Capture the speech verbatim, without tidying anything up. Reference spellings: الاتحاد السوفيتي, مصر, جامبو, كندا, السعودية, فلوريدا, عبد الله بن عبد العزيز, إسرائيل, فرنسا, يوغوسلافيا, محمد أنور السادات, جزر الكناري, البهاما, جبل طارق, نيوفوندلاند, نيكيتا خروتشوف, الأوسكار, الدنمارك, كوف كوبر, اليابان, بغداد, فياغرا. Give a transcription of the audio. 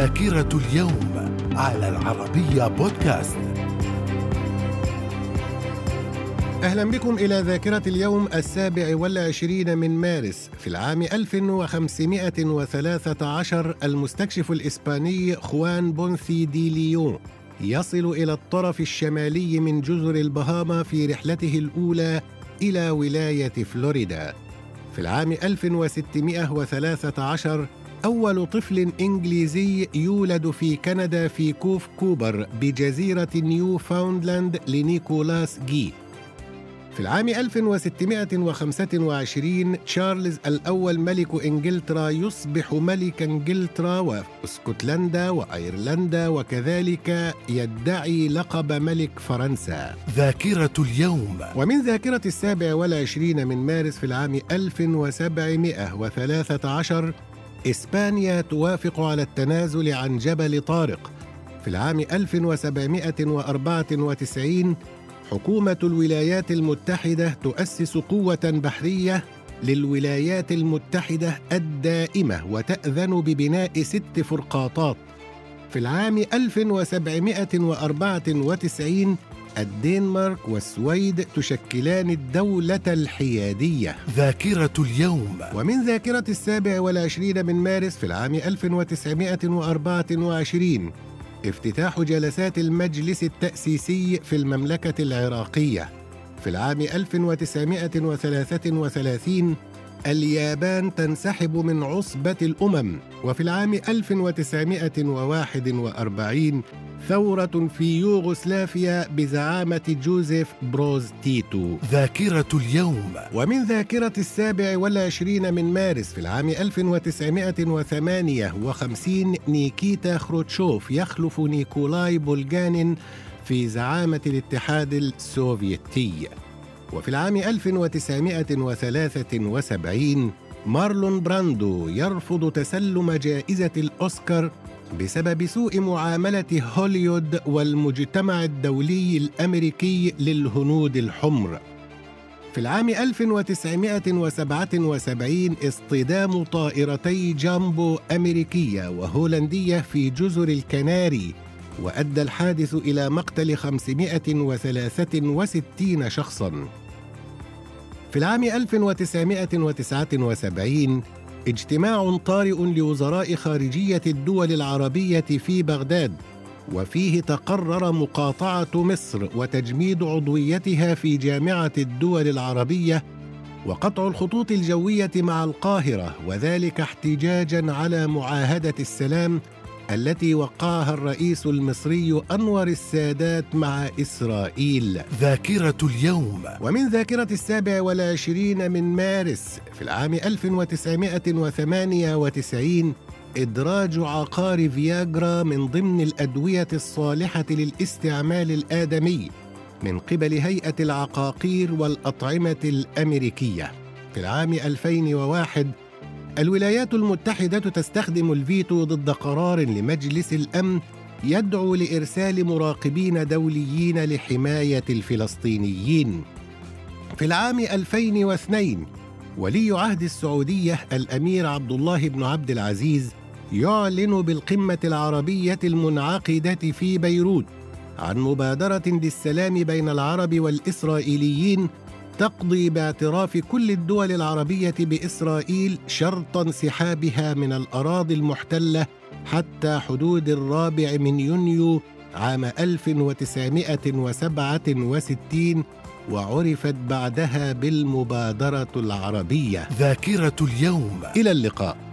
ذاكرة اليوم على العربية بودكاست. أهلا بكم إلى ذاكرة اليوم السابع والعشرين من مارس في العام ألف وخمسمائة وثلاثة عشر. المستكشف الإسباني خوان بونسي دي ليون يصل إلى الطرف الشمالي من جزر البهاما في رحلته الأولى إلى ولاية فلوريدا. في العام ألف وستمائة وثلاثة عشر أول طفل إنجليزي يولد في كندا في كوف كوبر بجزيرة نيوفوندلاند لنيكولاس جي. في العام ألف وستمائة وخمسة وعشرين تشارلز الأول ملك إنجلترا يصبح ملك إنجلترا وأسكتلندا وأيرلندا، وكذلك يدعي لقب ملك فرنسا. ذاكرة اليوم. ومن ذاكرة السابع والعشرين من مارس في العام ألف وسبعمائة وثلاثة عشر إسبانيا توافق على التنازل عن جبل طارق. في العام ألف وسبعمائة وأربعة وتسعين حكومة الولايات المتحدة تؤسس قوة بحرية للولايات المتحدة الدائمة وتأذن ببناء ست فرقاطات. في العام ألف وسبعمائة وأربعة وتسعين الدنمارك والسويد تشكلان الدولة الحيادية. ذاكرة اليوم. ومن ذاكرة السابع والعشرين من مارس في العام ألف وتسعمائة وأربعة وعشرين افتتاح جلسات المجلس التأسيسي في المملكة العراقية. في العام ألف وتسعمائة وثلاثة وثلاثين اليابان تنسحب من عصبة الأمم. وفي العام ألف وتسعمائة وواحد وأربعين ثورة في يوغوسلافيا بزعامة جوزيف بروز تيتو. ذاكرة اليوم. ومن ذاكرة السابع والعشرين من مارس في العام ألف وتسعمائة وثمانية وخمسين نيكيتا خروتشوف يخلف نيكولاي بولجانين في زعامة الاتحاد السوفيتي. وفي العام ألف وتسعمائة وثلاثة وسبعين مارلون براندو يرفض تسلم جائزة الأوسكار بسبب سوء معاملة هوليوود والمجتمع الدولي الأمريكي للهنود الحمر. في العام ألف وتسعمائة وسبعة وسبعين اصطدام طائرتي جامبو أمريكية وهولندية في جزر الكناري، وأدى الحادث إلى مقتل خمسمائة وثلاثة وستين شخصاً. في العام ألف وتسعمائة وتسعة وسبعين اجتماع طارئ لوزراء خارجية الدول العربية في بغداد، وفيه تقرر مقاطعة مصر وتجميد عضويتها في جامعة الدول العربية وقطع الخطوط الجوية مع القاهرة، وذلك احتجاجاً على معاهدة السلام التي وقعها الرئيس المصري أنور السادات مع إسرائيل. ذاكرة اليوم. ومن ذاكرة السابع والعشرين من مارس في العام ألف وتسعمائة وثمانية وتسعين إدراج عقار فياغرا من ضمن الأدوية الصالحة للاستعمال الآدمي من قبل هيئة العقاقير والأطعمة الأميركية. في العام ألفين وواحد الولايات المتحدة تستخدم الفيتو ضد قرار لمجلس الأمن يدعو لإرسال مراقبين دوليين لحماية الفلسطينيين. في العام ألفين واثنين ولي عهد السعودية الأمير عبد الله بن عبد العزيز يعلن بالقمة العربية المنعقدة في بيروت عن مبادرة للسلام بين العرب والإسرائيليين تقضي باعتراف كل الدول العربية بإسرائيل شرط انسحابها من الأراضي المحتلة حتى حدود الرابع من يونيو عام ألف وتسعمائة وسبعة وستين، وعرفت بعدها بالمبادرة العربية. ذاكرة اليوم. إلى اللقاء.